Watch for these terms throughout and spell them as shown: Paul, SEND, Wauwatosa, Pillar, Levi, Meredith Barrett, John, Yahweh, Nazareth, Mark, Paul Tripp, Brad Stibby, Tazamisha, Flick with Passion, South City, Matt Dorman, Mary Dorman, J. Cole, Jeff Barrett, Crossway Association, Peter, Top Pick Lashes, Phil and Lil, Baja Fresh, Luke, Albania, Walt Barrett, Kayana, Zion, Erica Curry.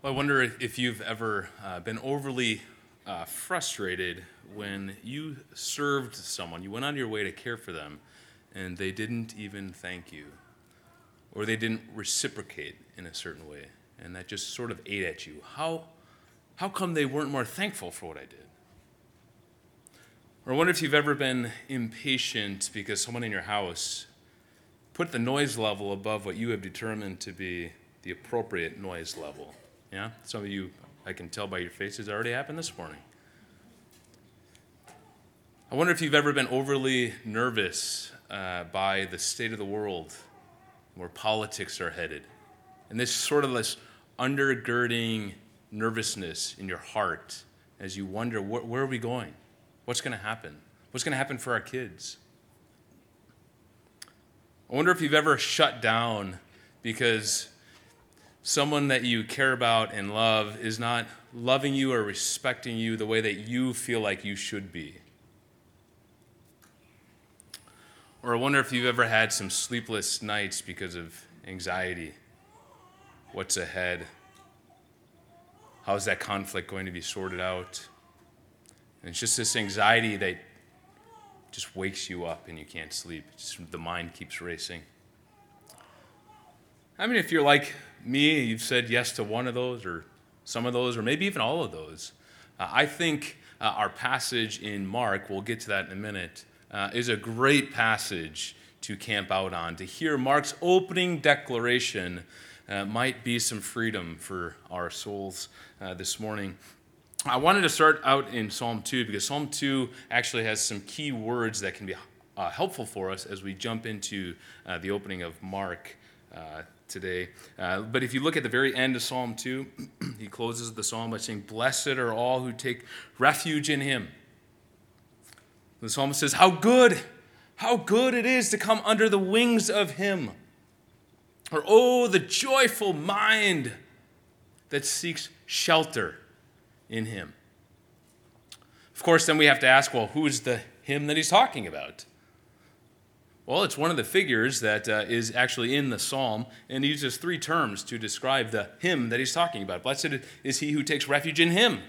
Well, I wonder if you've ever been overly frustrated when you served someone, you went on your way to care for them, and they didn't even thank you, or they didn't reciprocate in a certain way, and that just sort of ate at you. How come they weren't more thankful for what I did? Or I wonder if you've ever been impatient because someone in your house put the noise level above what you have determined to be the appropriate noise level. Yeah, some of you, I can tell by your faces, already happened this morning. I wonder if you've ever been overly nervous by the state of the world, where politics are headed, and this sort of this undergirding nervousness in your heart as you wonder, where are we going? What's going to happen? What's going to happen for our kids? I wonder if you've ever shut down because someone that you care about and love is not loving you or respecting you the way that you feel like you should be. Or I wonder if you've ever had some sleepless nights because of anxiety. What's ahead? How is that conflict going to be sorted out? And it's just this anxiety that just wakes you up and you can't sleep. It's just, the mind keeps racing. I mean, if you're like me, you've said yes to one of those or some of those or maybe even all of those. I think our passage in Mark, we'll get to that in a minute, is a great passage to camp out on. To hear Mark's opening declaration might be some freedom for our souls this morning. I wanted to start out in Psalm 2 because Psalm 2 actually has some key words that can be helpful for us as we jump into the opening of Mark today. But if you look at the very end of Psalm 2, he closes the psalm by saying, "Blessed are all who take refuge in him." The psalmist says, how good it is to come under the wings of him. Or, oh, the joyful mind that seeks shelter in him. Of course, then we have to ask, well, who's the him that he's talking about? Well, it's one of the figures that is actually in the psalm, and he uses three terms to describe the him that he's talking about. Blessed is he who takes refuge in him.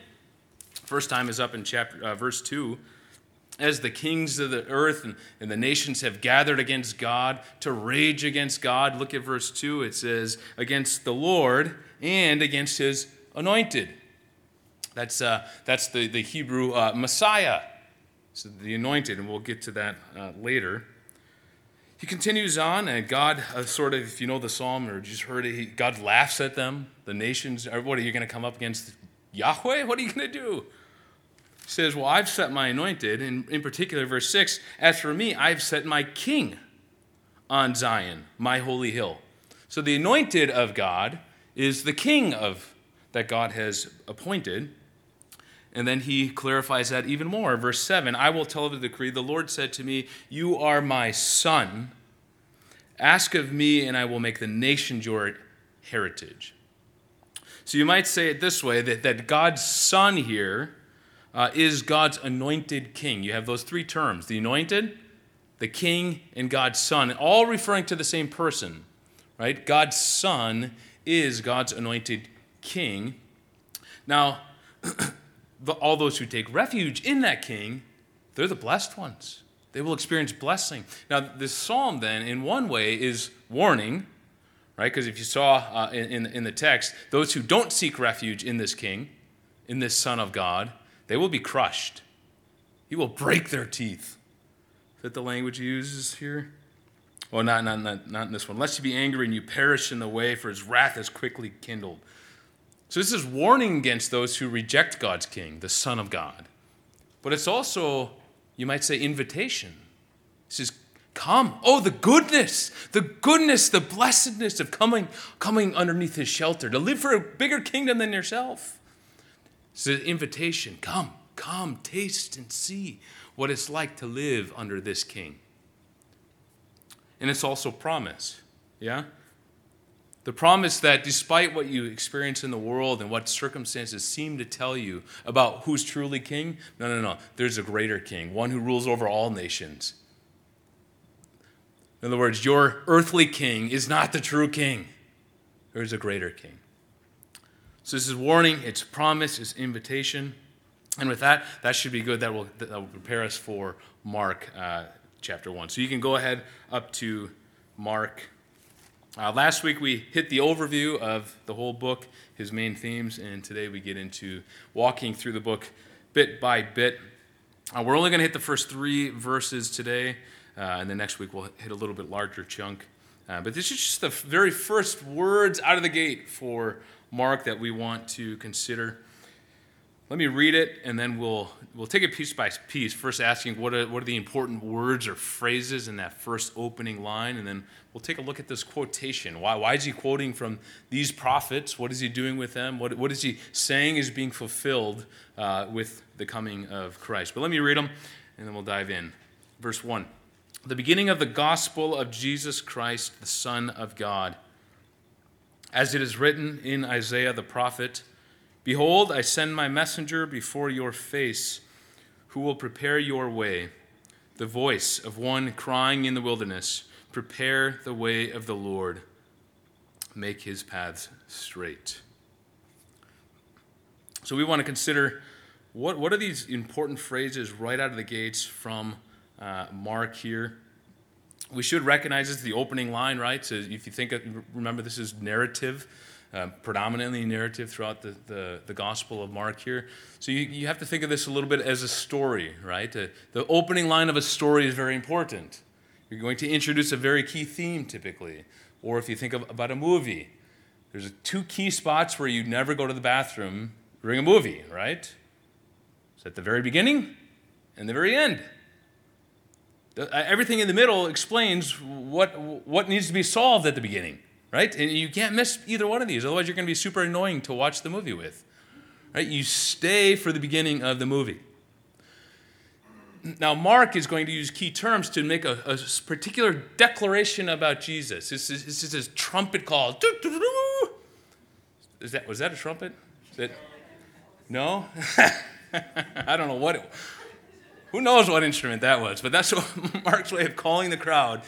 First time is up in verse 2. As the kings of the earth and the nations have gathered against God to rage against God, look at verse 2. It says, against the Lord and against his anointed. That's the Hebrew Messiah, so the anointed, and we'll get to that later. He continues on, and God sort of, if you know the psalm or just heard it, God laughs at them. The nations, what are you going to come up against? Yahweh? What are you going to do? Says, well, I've set my anointed, and in particular, verse 6, as for me, I've set my king on Zion, my holy hill. So the anointed of God is the king of that God has appointed. And then he clarifies that even more. Verse 7, I will tell of the decree, the Lord said to me, you are my son. Ask of me, and I will make the nations your heritage. So you might say it this way, that God's son here is God's anointed king. You have those three terms, the anointed, the king, and God's son, all referring to the same person, right? God's son is God's anointed king. Now, all those who take refuge in that king, they're the blessed ones. They will experience blessing. Now, this psalm then, in one way, is warning, right? Because if you saw in the text, those who don't seek refuge in this king, in this son of God, they will be crushed. He will break their teeth. Is that the language he uses here? Well, not in this one. Lest you be angry and you perish in the way, for his wrath is quickly kindled. So this is warning against those who reject God's king, the Son of God. But it's also, you might say, invitation. It says, come. Oh, the goodness, the blessedness of coming underneath his shelter, to live for a bigger kingdom than yourself. It's an invitation. Come, taste and see what it's like to live under this king. And it's also promise, yeah? The promise that despite what you experience in the world and what circumstances seem to tell you about who's truly king, no, there's a greater king, one who rules over all nations. In other words, your earthly king is not the true king. There's a greater king. So this is warning, it's promise, it's invitation. And with that, that should be good. That will prepare us for Mark chapter 1. So you can go ahead up to Mark. Last week we hit the overview of the whole book, his main themes, and today we get into walking through the book bit by bit. We're only going to hit the first three verses today, and then next week we'll hit a little bit larger chunk. But this is just the very first words out of the gate for Mark that we want to consider. Let me read it, and then we'll take it piece by piece, first asking what are the important words or phrases in that first opening line, and then we'll take a look at this quotation. Why is he quoting from these prophets? What is he doing with them? What is he saying is being fulfilled with the coming of Christ? But let me read them, and then we'll dive in. Verse 1, the beginning of the gospel of Jesus Christ, the Son of God. As it is written in Isaiah the prophet, behold, I send my messenger before your face, who will prepare your way, the voice of one crying in the wilderness, prepare the way of the Lord, make his paths straight. So we want to consider what are these important phrases right out of the gates from Mark here. We should recognize it's the opening line, right? So if you think, remember this is narrative. Predominantly narrative throughout the Gospel of Mark here. So you have to think of this a little bit as a story, right? The opening line of a story is very important. You're going to introduce a very key theme typically. Or if you think about a movie, there's two key spots where you never go to the bathroom during a movie, right? It's at the very beginning and the very end. Everything in the middle explains what needs to be solved at the beginning. Right? And you can't miss either one of these, otherwise you're going to be super annoying to watch the movie with. Right? You stay for the beginning of the movie. Now, Mark is going to use key terms to make a particular declaration about Jesus. This is his trumpet call. Was that a trumpet? No? I don't know what it was. Who knows what instrument that was? But that's Mark's way of calling the crowd.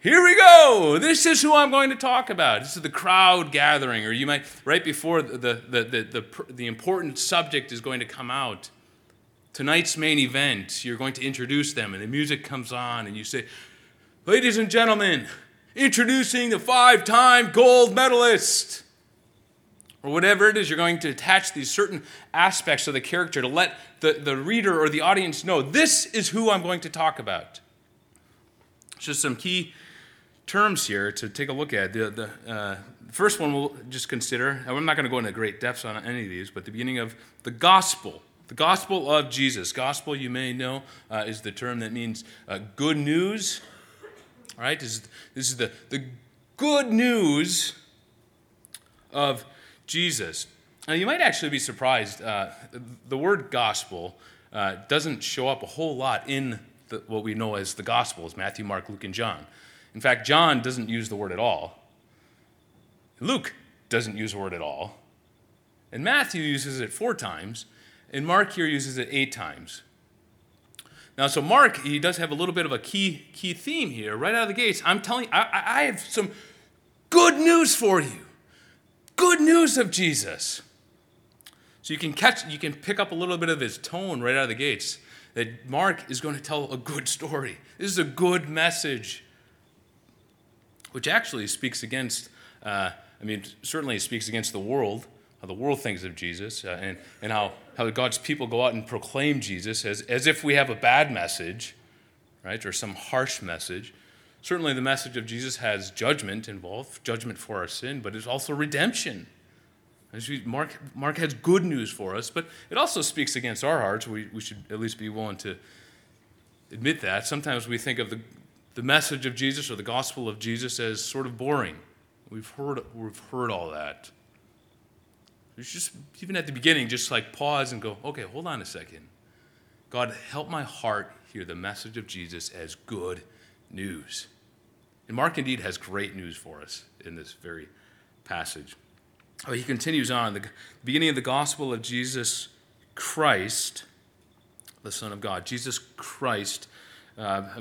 Here we go. This is who I'm going to talk about. This is the crowd gathering, or you might right before the important subject is going to come out. Tonight's main event. You're going to introduce them, and the music comes on, and you say, "Ladies and gentlemen, introducing the five-time gold medalist," or whatever it is. You're going to attach these certain aspects of the character to let the reader or the audience know this is who I'm going to talk about. It's just some key terms here to take a look at. The first one we'll just consider, I'm not going to go into great depths on any of these, but the beginning of the gospel of Jesus. Gospel, you may know, is the term that means good news, right? This is the good news of Jesus. Now, you might actually be surprised, the word gospel doesn't show up a whole lot in what we know as the Gospels, Matthew, Mark, Luke, and John. In fact, John doesn't use the word at all. Luke doesn't use the word at all. And Matthew uses it 4 times. And Mark here uses it 8 times. Now, so Mark, he does have a little bit of a key theme here. Right out of the gates, I'm telling you, I have some good news for you. Good news of Jesus. So you can pick up a little bit of his tone right out of the gates. That Mark is going to tell a good story. This is a good message. Which actually speaks against, certainly speaks against the world, how the world thinks of Jesus, and how God's people go out and proclaim Jesus as if we have a bad message, right, or some harsh message. Certainly the message of Jesus has judgment involved, judgment for our sin, but it's also redemption. Mark has good news for us, but it also speaks against our hearts. We should at least be willing to admit that. Sometimes we think of the message of Jesus or the gospel of Jesus as sort of boring. We've heard all that. It's just even at the beginning, just like pause and go, okay, hold on a second. God, help my heart hear the message of Jesus as good news. And Mark indeed has great news for us in this very passage. Oh, he continues on. The beginning of the gospel of Jesus Christ, the Son of God. Jesus Christ.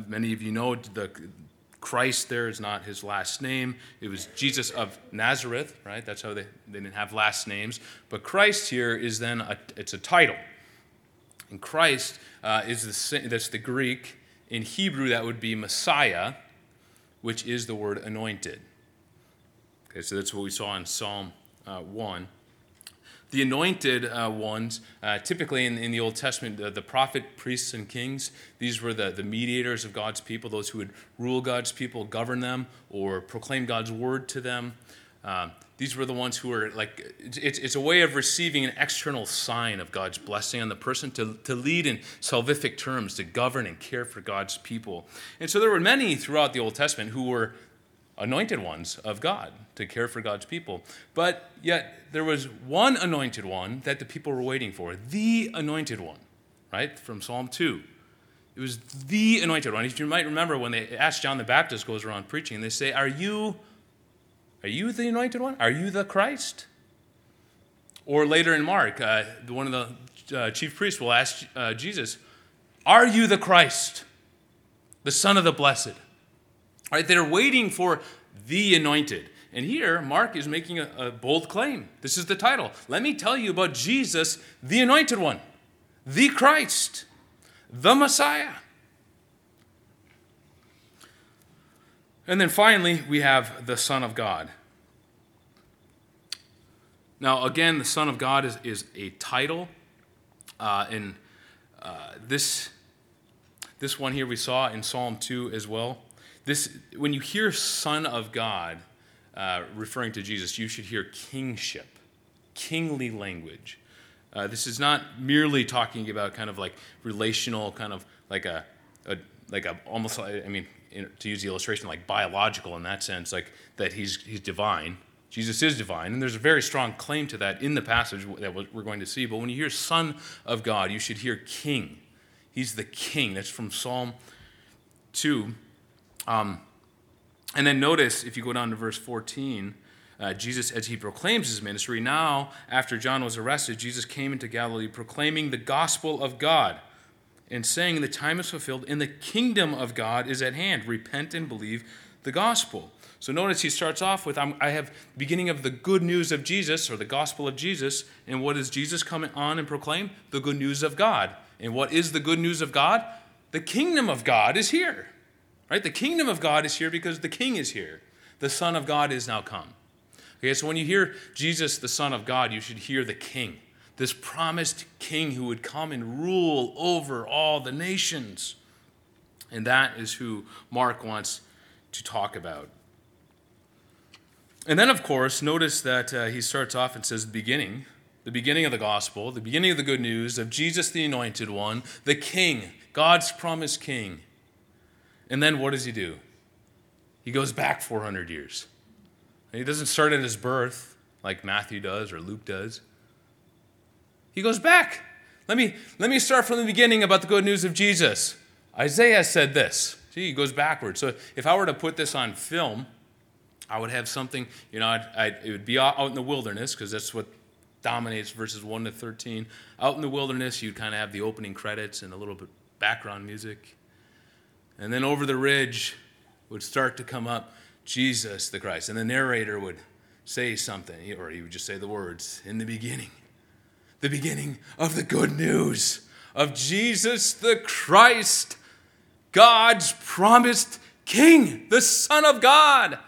Many of you know the Christ there is not his last name. It was Jesus of Nazareth, right? That's how they didn't have last names. But Christ here is then, it's a title. And Christ is that's the Greek. In Hebrew, that would be Messiah, which is the word anointed. Okay, so that's what we saw in Psalm 1. The anointed ones, typically in the Old Testament, the prophet, priests, and kings, these were the mediators of God's people, those who would rule God's people, govern them, or proclaim God's word to them. These were the ones who were like, it's a way of receiving an external sign of God's blessing on the person to lead in salvific terms, to govern and care for God's people. And so there were many throughout the Old Testament who were anointed ones of God to care for God's people. But yet there was one anointed one that the people were waiting for, the anointed one, right? From Psalm 2. It was the anointed one. If you might remember when they asked John the Baptist, goes around preaching, they say, Are you the anointed one? Are you the Christ? Or later in Mark, one of the chief priests will ask Jesus, are you the Christ, the Son of the Blessed? All right, they're waiting for the anointed. And here, Mark is making a bold claim. This is the title. Let me tell you about Jesus, the anointed one, the Christ, the Messiah. And then finally, we have the Son of God. Now, again, the Son of God is a title. This one here we saw in Psalm 2 as well. This, when you hear Son of God referring to Jesus, you should hear kingship, kingly language. This is not merely talking about kind of like relational, kind of like a almost, I mean, to use the illustration, like biological in that sense, like that he's divine. Jesus is divine, and there's a very strong claim to that in the passage that we're going to see. But when you hear Son of God, you should hear King. He's the King. That's from Psalm 2. And then notice, if you go down to verse 14, Jesus, as he proclaims his ministry, now, after John was arrested, Jesus came into Galilee proclaiming the gospel of God and saying, the time is fulfilled and the kingdom of God is at hand. Repent and believe the gospel. So notice he starts off with, I have the beginning of the good news of Jesus, or the gospel of Jesus. And what does Jesus come on and proclaim? The good news of God. And what is the good news of God? The kingdom of God is here. Right? The kingdom of God is here because the King is here. The Son of God is now come. Okay, so when you hear Jesus, the Son of God, you should hear the King, this promised King who would come and rule over all the nations. And that is who Mark wants to talk about. And then, of course, notice that he starts off and says the beginning of the gospel, the beginning of the good news of Jesus, the anointed one, the King, God's promised King. And then what does he do? He goes back 400 years. And he doesn't start at his birth like Matthew does or Luke does. He goes back. Let me start from the beginning about the good news of Jesus. Isaiah said this. See, he goes backwards. So if I were to put this on film, I would have something, you know, it would be out in the wilderness because that's what dominates verses 1 to 13. Out in the wilderness, you'd kind of have the opening credits and a little bit background music. And then over the ridge would start to come up Jesus the Christ. And the narrator would say something, or he would just say the words, in the beginning of the good news of Jesus the Christ, God's promised King, the Son of God.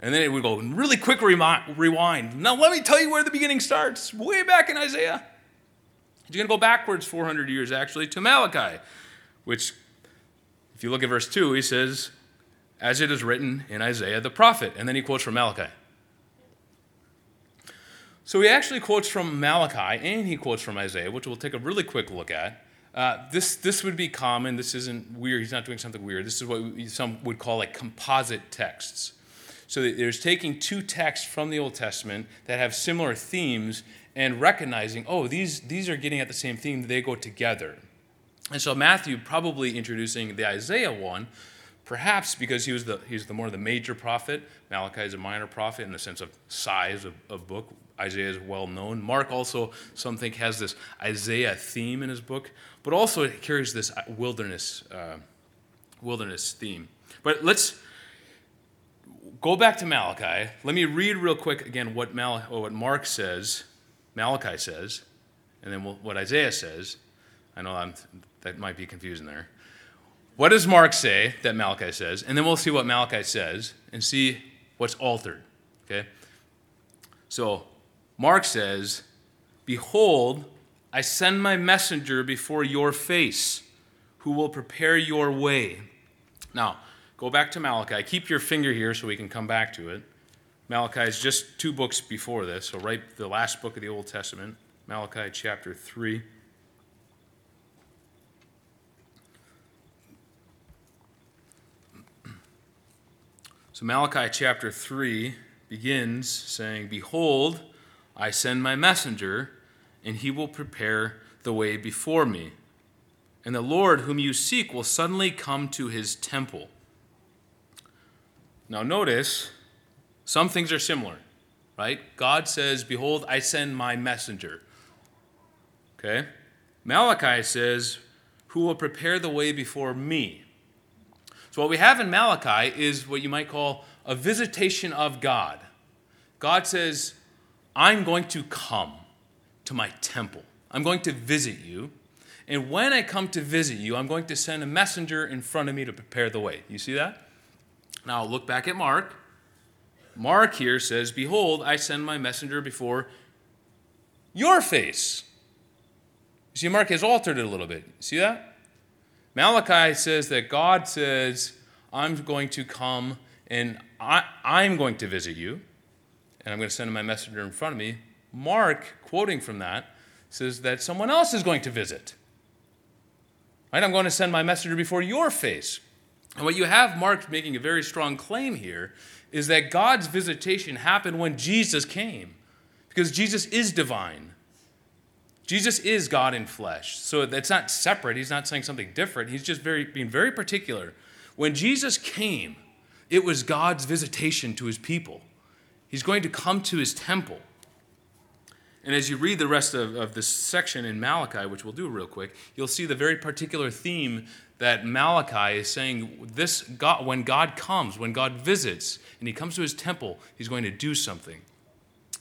And then it would go really quick rewind. Now let me tell you where the beginning starts, way back in Isaiah. You're going to go backwards 400 years, actually, to Malachi, which... If you look at verse 2, he says, as it is written in Isaiah the prophet. And then he quotes from Malachi. So he actually quotes from Malachi and he quotes from Isaiah, which we'll take a really quick look at. This would be common. This isn't weird. He's not doing something weird. This is what some would call like composite texts. So there's taking two texts from the Old Testament that have similar themes and recognizing, oh, these are getting at the same theme. They go together. And so Matthew probably introducing the Isaiah one, perhaps because he's the more the major prophet. Malachi is a minor prophet in the sense of size of book. Isaiah is well known. Mark also, some think, has this Isaiah theme in his book, but also it carries this wilderness theme. But let's go back to Malachi. Let me read real quick again what Mark says, Malachi says, and then what Isaiah says. I know that might be confusing there. What does Mark say that Malachi says? And then we'll see what Malachi says and see what's altered, okay? So Mark says, "Behold, I send my messenger before your face, who will prepare your way." Now, go back to Malachi. Keep your finger here so we can come back to it. Malachi is just 2 books before this, so right the last book of the Old Testament, Malachi chapter 3. So Malachi chapter 3 begins saying, "Behold, I send my messenger, and he will prepare the way before me. And the Lord whom you seek will suddenly come to his temple." Now notice, some things are similar, right? God says, "Behold, I send my messenger." Okay? Malachi says, "Who will prepare the way before me." So what we have in Malachi is what you might call a visitation of God. God says, "I'm going to come to my temple. I'm going to visit you. And when I come to visit you, I'm going to send a messenger in front of me to prepare the way." You see that? Now look back at Mark. Mark here says, "Behold, I send my messenger before your face." You see, Mark has altered it a little bit. See that? Malachi says that God says, "I'm going to come and I'm going to visit you, and I'm going to send my messenger in front of me." Mark, quoting from that, says that someone else is going to visit. Right? "I'm going to send my messenger before your face." And what you have Mark making a very strong claim here is that God's visitation happened when Jesus came, because Jesus is divine. Jesus is God in flesh, so that's not separate. He's not saying something different. He's just being very particular. When Jesus came, it was God's visitation to his people. He's going to come to his temple. And as you read the rest of this section in Malachi, which we'll do real quick, you'll see the very particular theme that Malachi is saying, this God, when God comes, when God visits, and he comes to his temple, he's going to do something.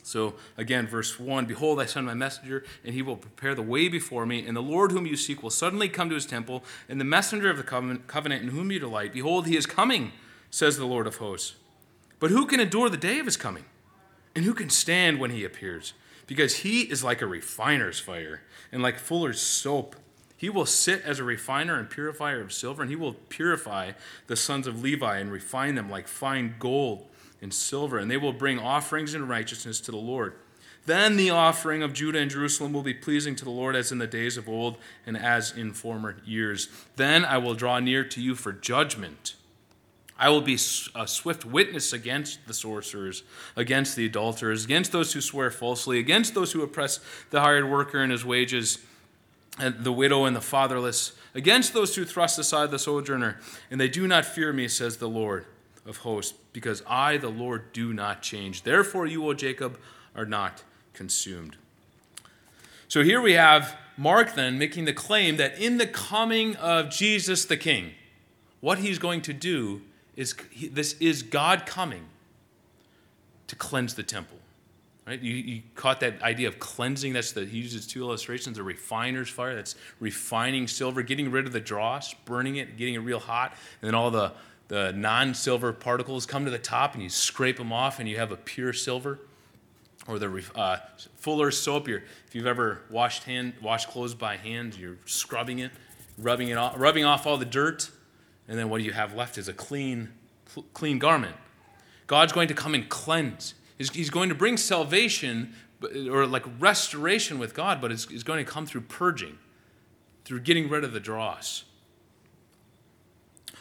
So again, verse 1, "Behold, I send my messenger, and he will prepare the way before me. And the Lord whom you seek will suddenly come to his temple, and the messenger of the covenant in whom you delight. Behold, he is coming, says the Lord of hosts. But who can endure the day of his coming? And who can stand when he appears? Because he is like a refiner's fire, and like fuller's soap. He will sit as a refiner and purifier of silver, and he will purify the sons of Levi and refine them like fine gold and silver, and they will bring offerings in righteousness to the Lord. Then the offering of Judah and Jerusalem will be pleasing to the Lord as in the days of old and as in former years. Then I will draw near to you for judgment. I will be a swift witness against the sorcerers, against the adulterers, against those who swear falsely, against those who oppress the hired worker and his wages, and the widow and the fatherless, against those who thrust aside the sojourner. And they do not fear me, says the Lord of hosts, because I, the Lord, do not change. Therefore you, O Jacob, are not consumed." So here we have Mark then making the claim that in the coming of Jesus the King, what he's going to do is, this is God coming to cleanse the temple. Right? You caught that idea of cleansing. He uses 2 illustrations, a refiner's fire, that's refining silver, getting rid of the dross, burning it, getting it real hot, and then all the non-silver particles come to the top, and you scrape them off, and you have a pure silver. Or the fuller's soap. If you've ever washed clothes by hand, you're scrubbing it, rubbing off all the dirt, and then what you have left is a clean garment. God's going to come and cleanse. He's going to bring salvation, or like restoration with God, but it's going to come through purging, through getting rid of the dross.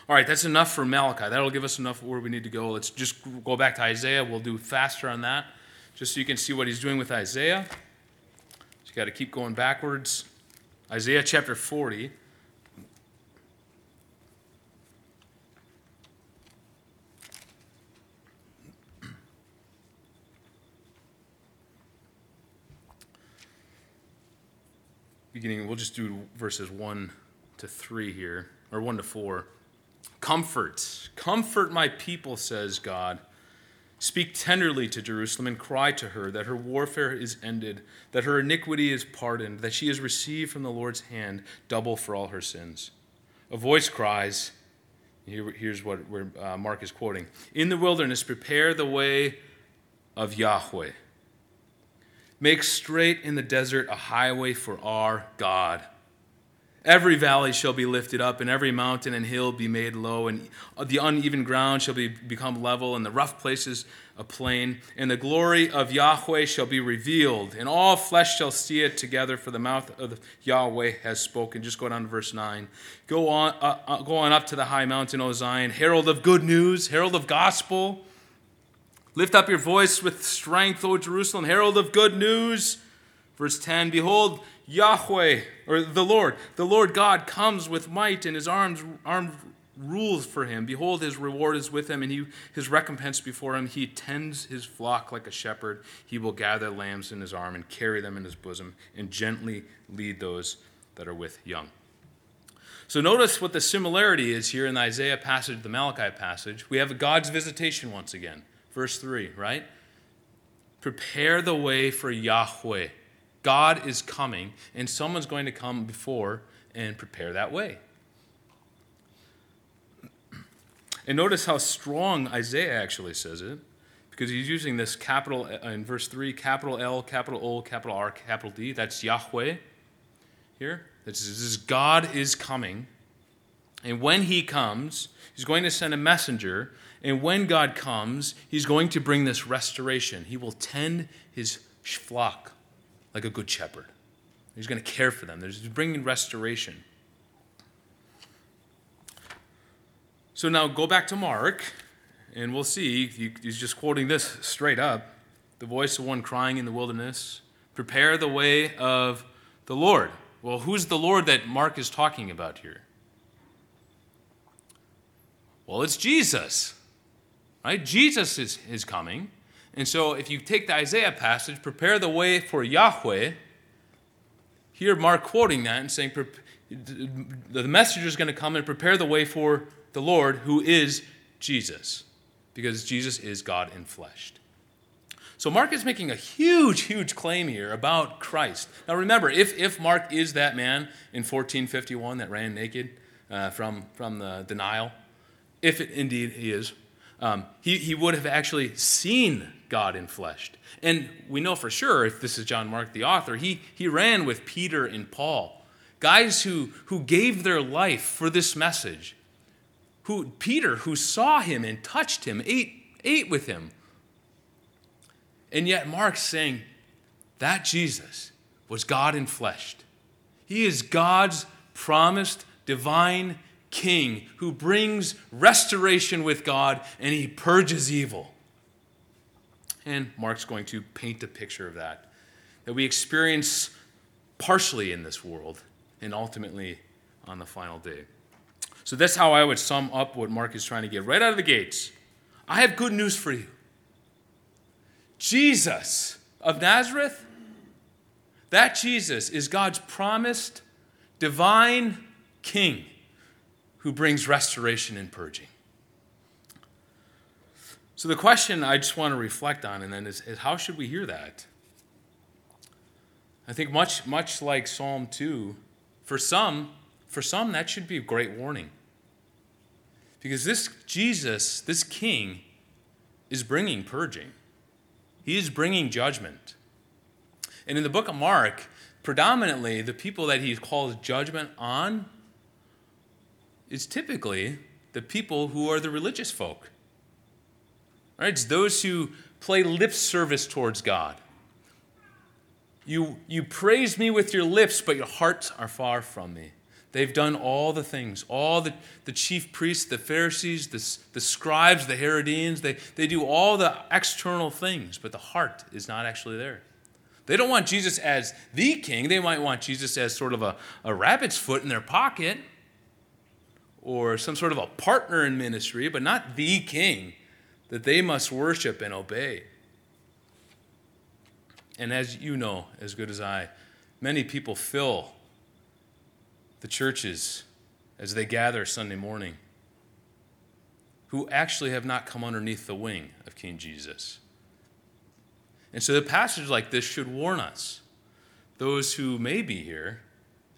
All right, that's enough for Malachi. That'll give us enough where we need to go. Let's just go back to Isaiah. We'll do faster on that, just so you can see what he's doing with Isaiah. Just got to keep going backwards. Isaiah chapter 40. Beginning, we'll just do verses 1 to 3 here, or 1 to 4. Comfort. Comfort my people, says God. Speak tenderly to Jerusalem and cry to her that her warfare is ended, that her iniquity is pardoned, that she has received from the Lord's hand double for all her sins. A voice cries, here's what Mark is quoting, in the wilderness prepare the way of Yahweh. Make straight in the desert a highway for our God. Every valley shall be lifted up, and every mountain and hill be made low, and the uneven ground shall become level, and the rough places a plain. And the glory of Yahweh shall be revealed, and all flesh shall see it together, for the mouth of Yahweh has spoken. Just go down to verse 9. Go on up to the high mountain, O Zion, herald of good news, herald of gospel. Lift up your voice with strength, O Jerusalem, herald of good news. Verse 10, behold, Yahweh, or the Lord God comes with might, and his arm rules for him. Behold, his reward is with him, and his recompense before him. He tends his flock like a shepherd. He will gather lambs in his arm and carry them in his bosom and gently lead those that are with young. So notice what the similarity is here in the Isaiah passage, the Malachi passage. We have God's visitation once again. Verse 3, right? Prepare the way for Yahweh. God is coming, and someone's going to come before and prepare that way. And notice how strong Isaiah actually says it, because he's using this capital, in verse 3, capital L, capital O, capital R, capital D. That's Yahweh here. This is God is coming. And when he comes, he's going to send a messenger. And when God comes, he's going to bring this restoration. He will tend his flock like a good shepherd. He's going to care for them. He's bringing restoration. So now go back to Mark, and we'll see. He's just quoting this straight up. The voice of one crying in the wilderness, prepare the way of the Lord. Well, who's the Lord that Mark is talking about here? Well, it's Jesus, right? Jesus is coming. And so if you take the Isaiah passage, prepare the way for Yahweh, here Mark quoting that and saying the messenger is going to come and prepare the way for the Lord, who is Jesus, because Jesus is God enfleshed. So Mark is making a huge, huge claim here about Christ. Now remember, if Mark is that man in 1451 that ran naked from the Nile, if it indeed he is, he would have actually seen God in flesh. And we know for sure, if this is John Mark, the author, he ran with Peter and Paul, guys who gave their life for this message. Peter, who saw him and touched him, ate with him. And yet Mark's saying that Jesus was God in flesh. He is God's promised divine King who brings restoration with God, and he purges evil. And Mark's going to paint a picture of that we experience partially in this world and ultimately on the final day. So that's how I would sum up what Mark is trying to get right out of the gates. I have good news for you. Jesus of Nazareth, that Jesus is God's promised divine King who brings restoration and purging. So the question I just want to reflect on and then is how should we hear that? I think much like Psalm 2, for some that should be a great warning. Because this Jesus, this King, is bringing purging. He is bringing judgment. And in the book of Mark, predominantly the people that he calls judgment on is typically the people who are the religious folk. Right? It's those who play lip service towards God. You praise me with your lips, but your hearts are far from me. They've done all the things, all the chief priests, the Pharisees, the scribes, the Herodians, they do all the external things, but the heart is not actually there. They don't want Jesus as the King. They might want Jesus as sort of a rabbit's foot in their pocket, or some sort of a partner in ministry, but not the King that they must worship and obey. And as you know as good as I, many people fill the churches as they gather Sunday morning who actually have not come underneath the wing of King Jesus. And so a passage like this should warn us, those who may be here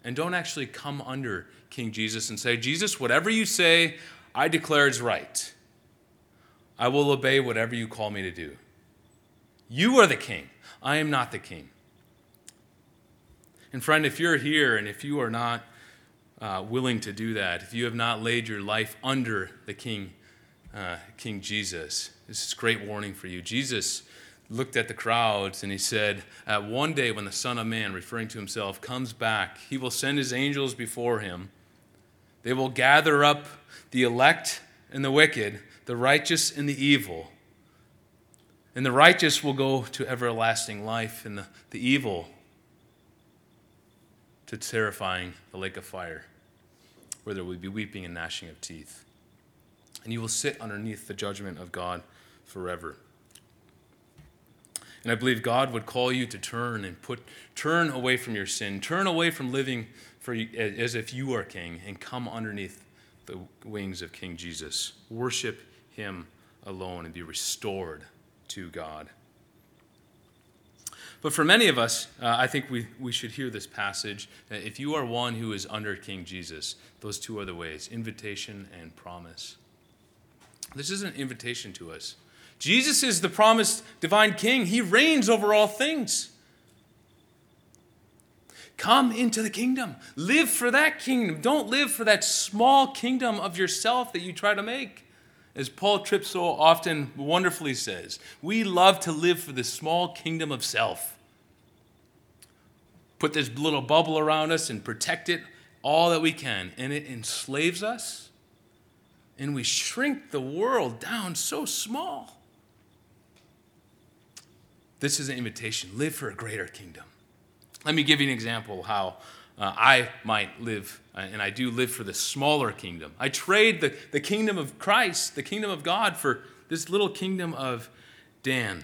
and don't actually come under King Jesus and say, Jesus, whatever you say, I declare is right. I will obey whatever you call me to do. You are the king. I am not the king. And friend, if you're here and if you are not willing to do that, if you have not laid your life under the King Jesus, this is a great warning for you. Jesus looked at the crowds and he said, one day when the Son of Man, referring to himself, comes back, he will send his angels before him. They will gather up the elect and the wicked, the righteous and the evil. And the righteous will go to everlasting life, and the evil to terrifying the lake of fire, where there will be weeping and gnashing of teeth. And you will sit underneath the judgment of God forever. And I believe God would call you to turn away from your sin, turn away from living as if you are king, and come underneath the wings of King Jesus. Worship him alone and be restored to God. But for many of us, I think we should hear this passage. If you are one who is under King Jesus, those two are the ways, invitation and promise. This is an invitation to us. Jesus is the promised divine king. He reigns over all things. Come into the kingdom. Live for that kingdom. Don't live for that small kingdom of yourself that you try to make. As Paul Tripp so often wonderfully says, we love to live for the small kingdom of self. Put this little bubble around us and protect it all that we can. And it enslaves us. And we shrink the world down so small. This is an invitation. Live for a greater kingdom. Let me give you an example how I might live, and I do live for the smaller kingdom. I trade the kingdom of Christ, the kingdom of God, for this little kingdom of Dan.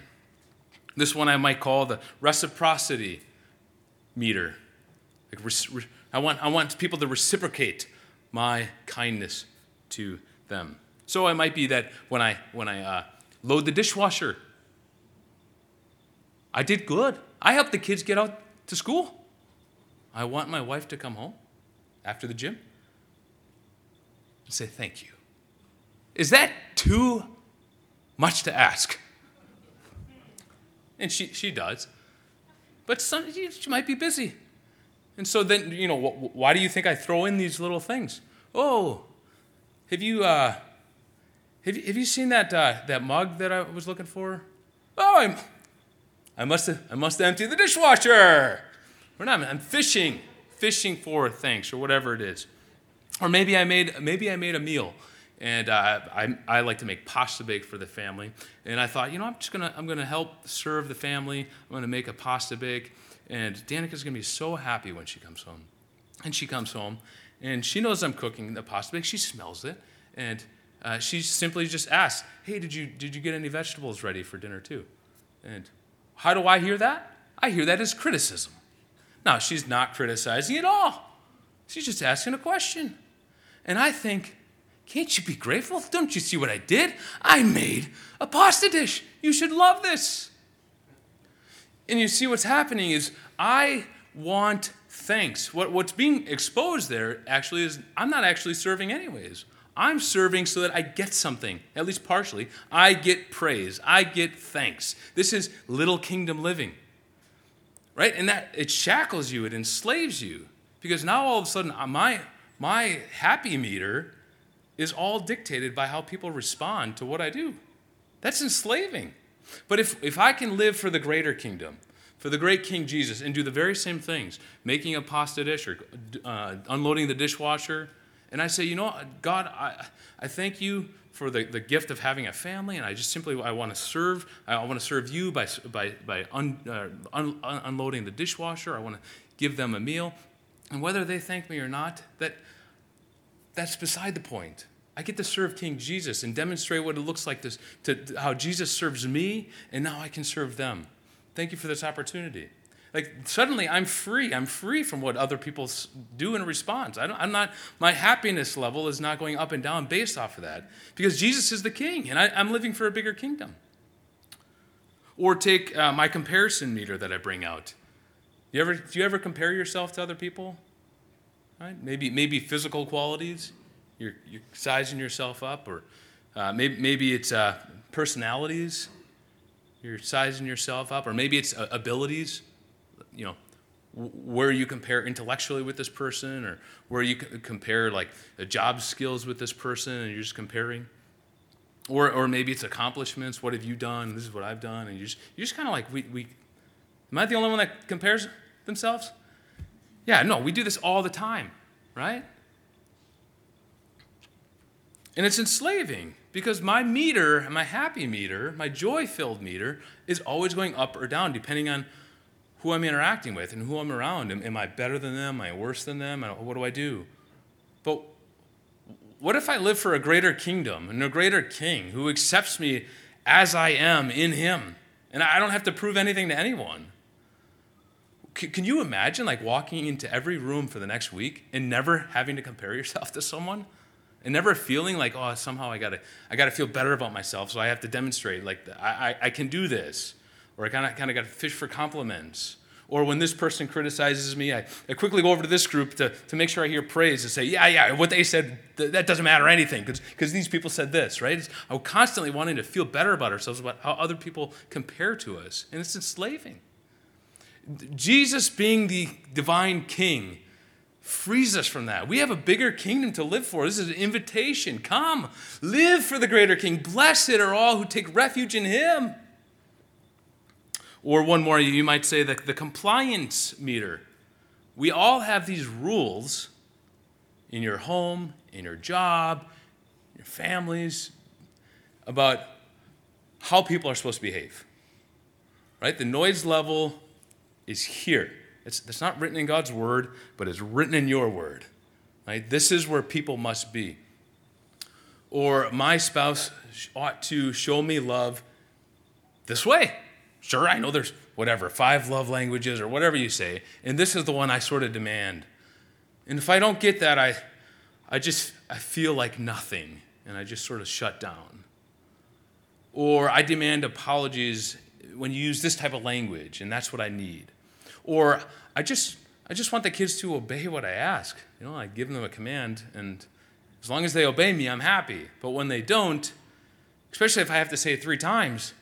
This one I might call the reciprocity meter. Like, I want people to reciprocate my kindness to them. So I might be that when I load the dishwasher, I did good. I helped the kids get out to school. I want my wife to come home after the gym and say thank you. Is that too much to ask? And she does. But she might be busy. And so then, why do you think I throw in these little things? Oh, have you seen that mug that I was looking for? Oh, I must have emptied the dishwasher. I'm fishing for thanks or whatever it is. Or maybe I made a meal, and I like to make pasta bake for the family. And I thought, I'm gonna help serve the family. I'm gonna make a pasta bake, and Danica's gonna be so happy when she comes home. And she comes home, and she knows I'm cooking the pasta bake. She smells it, and she simply just asks, "Hey, did you get any vegetables ready for dinner too?" And how do I hear that? I hear that as criticism. Now, she's not criticizing at all. She's just asking a question. And I think, can't you be grateful? Don't you see what I did? I made a pasta dish. You should love this. And you see what's happening is I want thanks. What's being exposed there actually is I'm not actually serving anyways. I'm serving so that I get something, at least partially. I get praise. I get thanks. This is little kingdom living. Right? And that it shackles you, it enslaves you. Because now all of a sudden my happy meter is all dictated by how people respond to what I do. That's enslaving. But if I can live for the greater kingdom, for the great King Jesus, and do the very same things, making a pasta dish or unloading the dishwasher, and I say, God, I thank you for the gift of having a family, and I just simply I want to serve you by unloading the dishwasher. I want to give them a meal, and whether they thank me or not, that's beside the point. I get to serve King Jesus and demonstrate what it looks like to how Jesus serves me, and now I can serve them. Thank you for this opportunity. Like, suddenly I'm free. I'm free from what other people do in response. My happiness level is not going up and down based off of that, because Jesus is the king, and I'm living for a bigger kingdom. Or take my comparison meter that I bring out. Do you ever compare yourself to other people? Right? Maybe physical qualities. You're sizing yourself up, or maybe it's personalities. You're sizing yourself up, or maybe it's abilities. You know, where you compare intellectually with this person, or where you compare like job skills with this person, and you're just comparing. Or maybe it's accomplishments. What have you done? This is what I've done, and you're just kind of like, we. Am I the only one that compares themselves? Yeah, no, we do this all the time, right? And it's enslaving, because my meter, my happy meter, my joy-filled meter, is always going up or down depending on who I'm interacting with and who I'm around. Am I better than them? Am I worse than them? What do I do? But what if I live for a greater kingdom and a greater king who accepts me as I am in him, and I don't have to prove anything to anyone? Can you imagine like walking into every room for the next week and never having to compare yourself to someone? And never feeling like, oh, somehow I gotta feel better about myself, so I have to demonstrate like I can do this, or I kind of gotta fish for compliments. Or when this person criticizes me, I quickly go over to this group to make sure I hear praise and say, yeah, what they said, that doesn't matter anything, because these people said this, right? I'm constantly wanting to feel better about ourselves, about how other people compare to us, and it's enslaving. Jesus being the divine king frees us from that. We have a bigger kingdom to live for. This is an invitation. Come, live for the greater king. Blessed are all who take refuge in him. Or one more, you might say that the compliance meter. We all have these rules in your home, in your job, your families, about how people are supposed to behave. Right? The noise level is here. It's not written in God's word, but it's written in your word. Right? This is where people must be. Or my spouse ought to show me love this way. Sure, I know there's whatever, 5 love languages or whatever you say, and this is the one I sort of demand. And if I don't get that, I feel like nothing, and I just sort of shut down. Or I demand apologies when you use this type of language, and that's what I need. Or I just want the kids to obey what I ask. You know, I give them a command, and as long as they obey me, I'm happy. But when they don't, especially if I have to say it 3 times,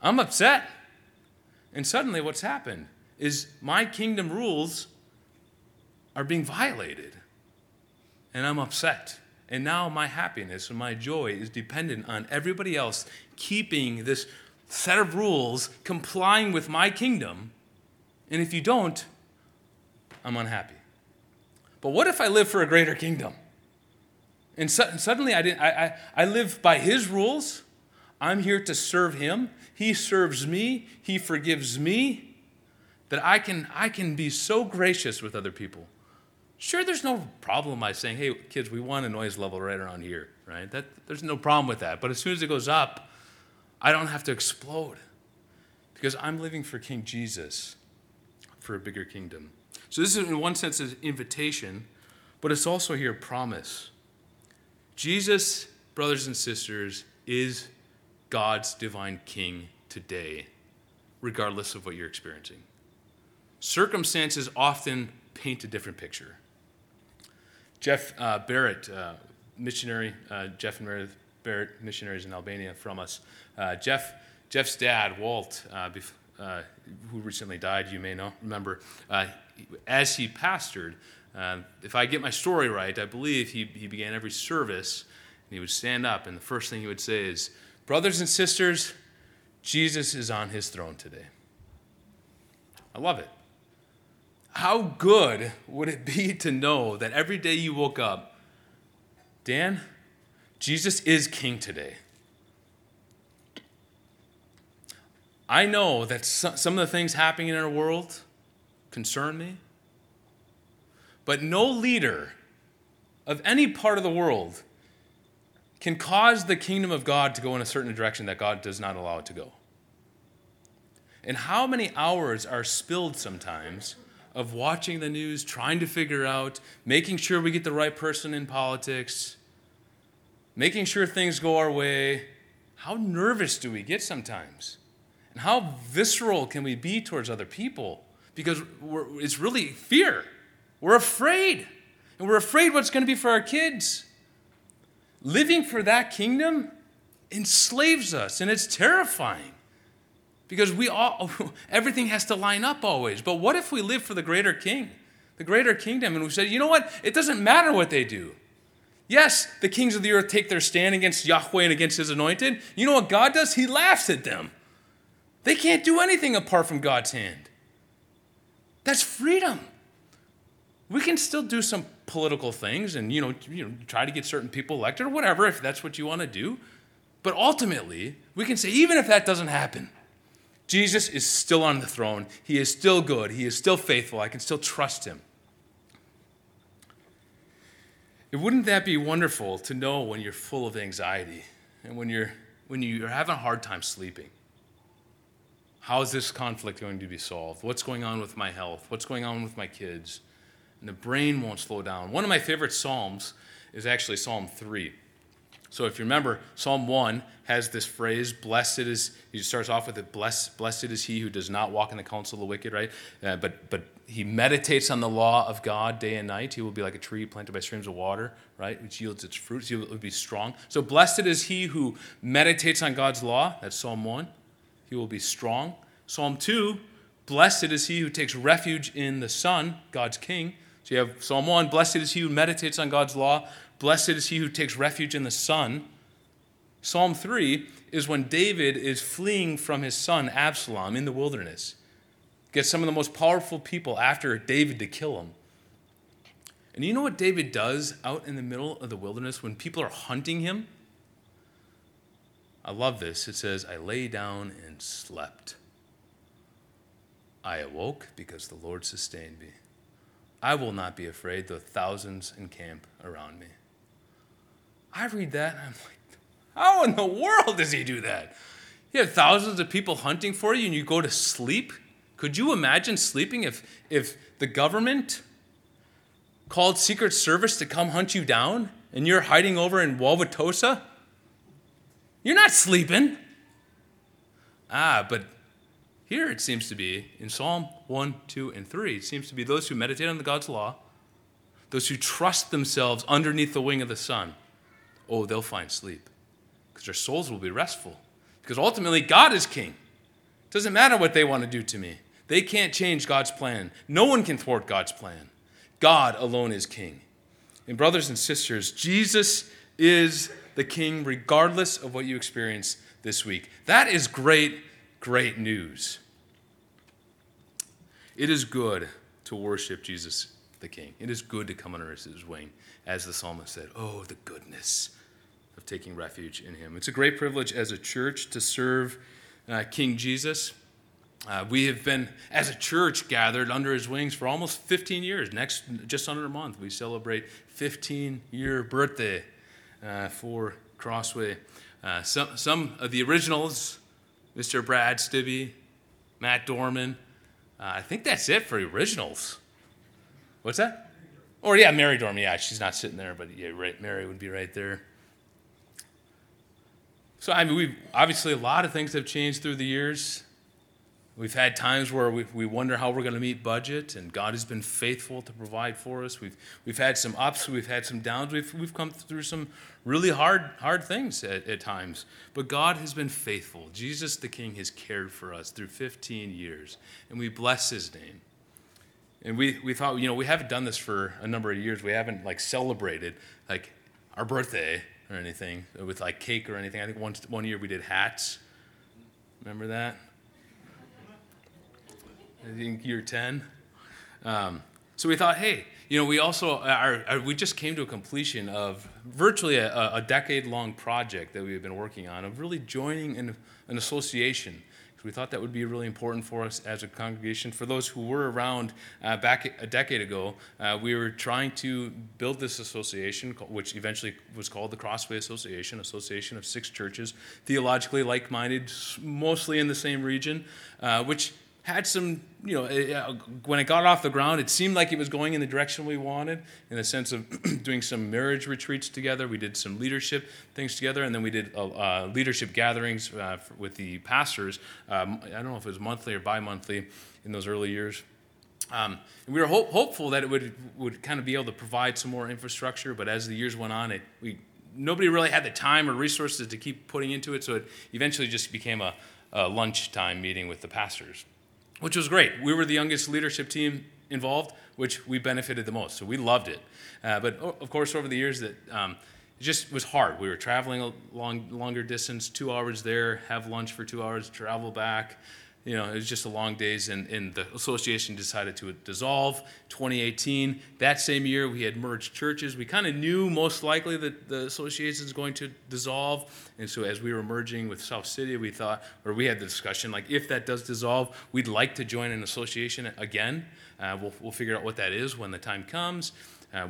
I'm upset. And suddenly what's happened is my kingdom rules are being violated, and I'm upset. And now my happiness and my joy is dependent on everybody else keeping this set of rules, complying with my kingdom. And if you don't, I'm unhappy. But what if I live for a greater kingdom? And suddenly I live by his rules. I'm here to serve him. He serves me. He forgives me. That I can be so gracious with other people. Sure, there's no problem by saying, hey, kids, we want a noise level right around here, right? There's no problem with that. But as soon as it goes up, I don't have to explode, because I'm living for King Jesus, for a bigger kingdom. So this is in one sense an invitation, but it's also here a promise. Jesus, brothers and sisters, is God's divine king today, regardless of what you're experiencing. Circumstances often paint a different picture. Jeff and Meredith Barrett, missionaries in Albania from us. Jeff's dad, Walt, who recently died, you may know, remember, as he pastored, if I get my story right, I believe he began every service, and he would stand up, and the first thing he would say is, brothers and sisters, Jesus is on his throne today. I love it. How good would it be to know that every day you woke up, Dan, Jesus is king today. I know that some of the things happening in our world concern me, but no leader of any part of the world can cause the kingdom of God to go in a certain direction that God does not allow it to go. And how many hours are spilled sometimes of watching the news, trying to figure out, making sure we get the right person in politics, making sure things go our way. How nervous do we get sometimes? And how visceral can we be towards other people? Because it's really fear. We're afraid. And we're afraid what's going to be for our kids. Living for that kingdom enslaves us, and it's terrifying. Because everything has to line up always. But what if we live for the greater king, the greater kingdom, and we said, you know what? It doesn't matter what they do. Yes, the kings of the earth take their stand against Yahweh and against his anointed. You know what God does? He laughs at them. They can't do anything apart from God's hand. That's freedom. We can still do some political things and, you know, try to get certain people elected or whatever, if that's what you want to do. But ultimately, we can say, even if that doesn't happen, Jesus is still on the throne. He is still good. He is still faithful. I can still trust him. Wouldn't that be wonderful to know when you're full of anxiety and when you're having a hard time sleeping? How is this conflict going to be solved? What's going on with my health? What's going on with my kids? And the brain won't slow down. One of my favorite psalms is actually Psalm 3. So if you remember, Psalm 1 has this phrase, he starts off with it, blessed is he who does not walk in the counsel of the wicked, right? But he meditates on the law of God day and night. He will be like a tree planted by streams of water, right, which yields its fruits. He will be strong. So blessed is he who meditates on God's law. That's Psalm 1. He will be strong. Psalm 2, blessed is he who takes refuge in the Son, God's King. So you have Psalm 1, blessed is he who meditates on God's law. Blessed is he who takes refuge in the Son. Psalm 3 is when David is fleeing from his son Absalom in the wilderness. Gets some of the most powerful people after David to kill him. And you know what David does out in the middle of the wilderness when people are hunting him? I love this. It says, I lay down and slept. I awoke because the Lord sustained me. I will not be afraid, though thousands encamp around me. I read that, and I'm like, how in the world does he do that? You have thousands of people hunting for you, and you go to sleep? Could you imagine sleeping if the government called Secret Service to come hunt you down, and you're hiding over in Wauwatosa? You're not sleeping. But here it seems to be, in Psalm 1, 2, and 3, it seems to be those who meditate on the God's law, those who trust themselves underneath the wing of the Son, they'll find sleep because their souls will be restful. Because ultimately, God is king. It doesn't matter what they want to do to me. They can't change God's plan. No one can thwart God's plan. God alone is king. And brothers and sisters, Jesus is the king regardless of what you experience this week. That is great news. It is good to worship Jesus the King. It is good to come under his wing, as the psalmist said, oh, the goodness of taking refuge in him. It's a great privilege as a church to serve King Jesus. We have been, as a church, gathered under his wings for almost 15 years. Just under a month, we celebrate 15-year birthday for Crossway. Some of the originals, Mr. Brad Stibby, Matt Dorman. I think that's it for originals. What's that? Or yeah, Mary Dorman. Yeah, she's not sitting there, but yeah, right, Mary would be right there. So I mean, we've obviously a lot of things have changed through the years. We've had times where we wonder how we're going to meet budget, and God has been faithful to provide for us. We've had some ups, we've had some downs. We've come through some really hard things at times. But God has been faithful. Jesus the King has cared for us through 15 years, and we bless his name. And we thought, we haven't done this for a number of years. We haven't celebrated our birthday or anything with cake or anything. I think one year we did hats. Remember that? I think year 10. So we thought, hey, we also we just came to a completion of virtually a decade-long project that we have been working on of really joining an association So we thought that would be really important for us as a congregation. For those who were around back a decade ago, we were trying to build this association, which eventually was called the Crossway Association, association of 6 churches, theologically like-minded, mostly in the same region, which had some, when it got off the ground, it seemed like it was going in the direction we wanted, in the sense of doing some marriage retreats together. We did some leadership things together, and then we did leadership gatherings with the pastors. I don't know if it was monthly or bi-monthly in those early years. And we were hopeful that it would kind of be able to provide some more infrastructure, but as the years went on, nobody really had the time or resources to keep putting into it, so it eventually just became a lunchtime meeting with the pastors, which was great. We were the youngest leadership team involved, which we benefited the most, so we loved it. But of course, over the years, that it just was hard. We were traveling a longer distance, 2 hours there, have lunch for 2 hours, travel back. It was just a long days, and the association decided to dissolve 2018. That same year, we had merged churches. We kind of knew most likely that the association is going to dissolve, and so as we were merging with South City, we had the discussion, like, if that does dissolve, we'd like to join an association again. We'll figure out what that is when the time comes.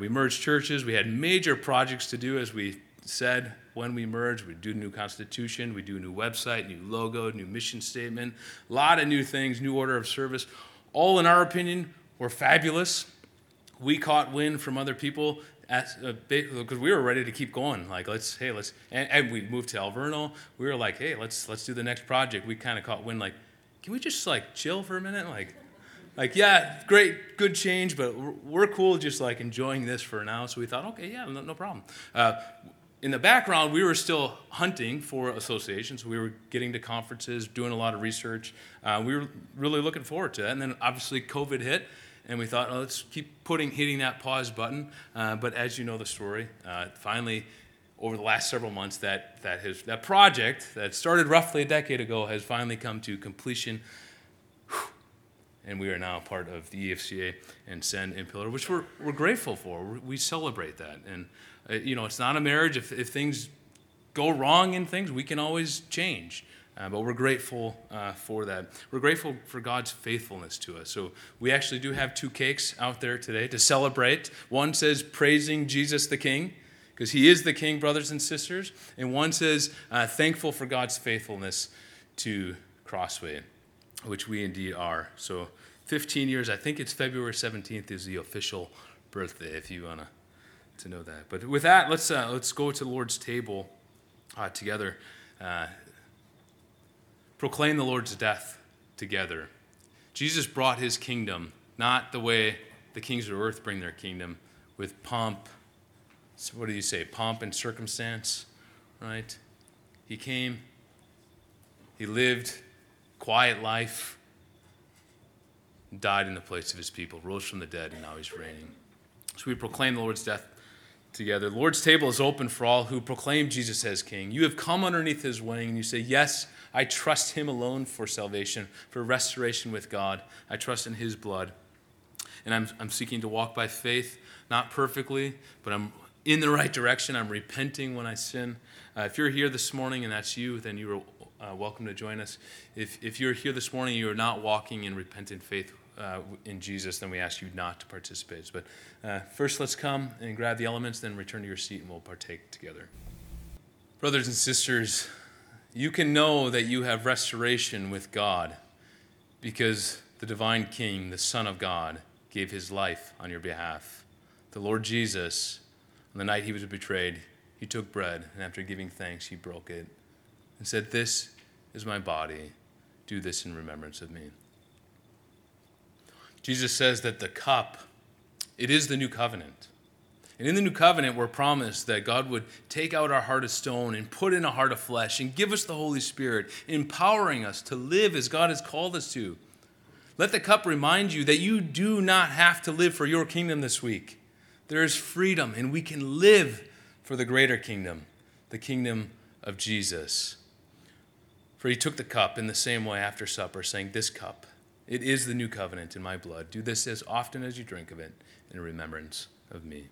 We merged churches. We had major projects to do, as we said. When we merge, we do a new constitution, we do a new website, new logo, new mission statement, a lot of new things, new order of service. All, in our opinion, were fabulous. We caught wind from other people because we were ready to keep going. Like, and we moved to Alverno. We were like, hey, let's do the next project. We kind of caught wind, like, can we just chill for a minute? Like, yeah, great, good change, but we're cool just enjoying this for now. So we thought, okay, yeah, no problem. In the background, we were still hunting for associations. We were getting to conferences, doing a lot of research. We were really looking forward to that. And then obviously COVID hit, and we thought, oh, let's keep hitting that pause button. But as you know the story, finally, over the last several months, that project that started roughly a decade ago has finally come to completion. And we are now part of the EFCA and SEND and Pillar, which we're grateful for. We celebrate that. And it's not a marriage. If things go wrong in things, we can always change. But we're grateful for that. We're grateful for God's faithfulness to us. So we actually do have 2 cakes out there today to celebrate. One says, Praising Jesus the King, because he is the King, brothers and sisters. And one says, Thankful for God's faithfulness to Crossway, which we indeed are. So 15 years, I think it's February 17th is the official birthday, if you want to know that. But with that, let's go to the Lord's table together. Proclaim the Lord's death together. Jesus brought his kingdom, not the way the kings of earth bring their kingdom, with pomp. So what do you say? Pomp and circumstance, right? He came. He lived quiet life, died in the place of his people, rose from the dead, and now he's reigning. So we proclaim the Lord's death together. The Lord's table is open for all who proclaim Jesus as King. You have come underneath his wing, and you say, yes, I trust him alone for salvation, for restoration with God. I trust in his blood. And I'm seeking to walk by faith, not perfectly, but I'm in the right direction. I'm repenting when I sin. If you're here this morning and that's you, then you are welcome to join us. If you're here this morning, you are not walking in repentant faith in Jesus, then we ask you not to participate. But first, let's come and grab the elements, then return to your seat, and we'll partake together. Brothers and sisters, you can know that you have restoration with God because the divine King, the Son of God, gave his life on your behalf. The Lord Jesus, on the night he was betrayed, he took bread, and after giving thanks, he broke it and said, this is my body. Do this in remembrance of me. Jesus says that the cup, it is the new covenant. And in the new covenant, we're promised that God would take out our heart of stone and put in a heart of flesh and give us the Holy Spirit, empowering us to live as God has called us to. Let the cup remind you that you do not have to live for your kingdom this week. There is freedom, and we can live for the greater kingdom, the kingdom of Jesus. For he took the cup in the same way after supper, saying, this cup, it is the new covenant in my blood. Do this as often as you drink of it in remembrance of me.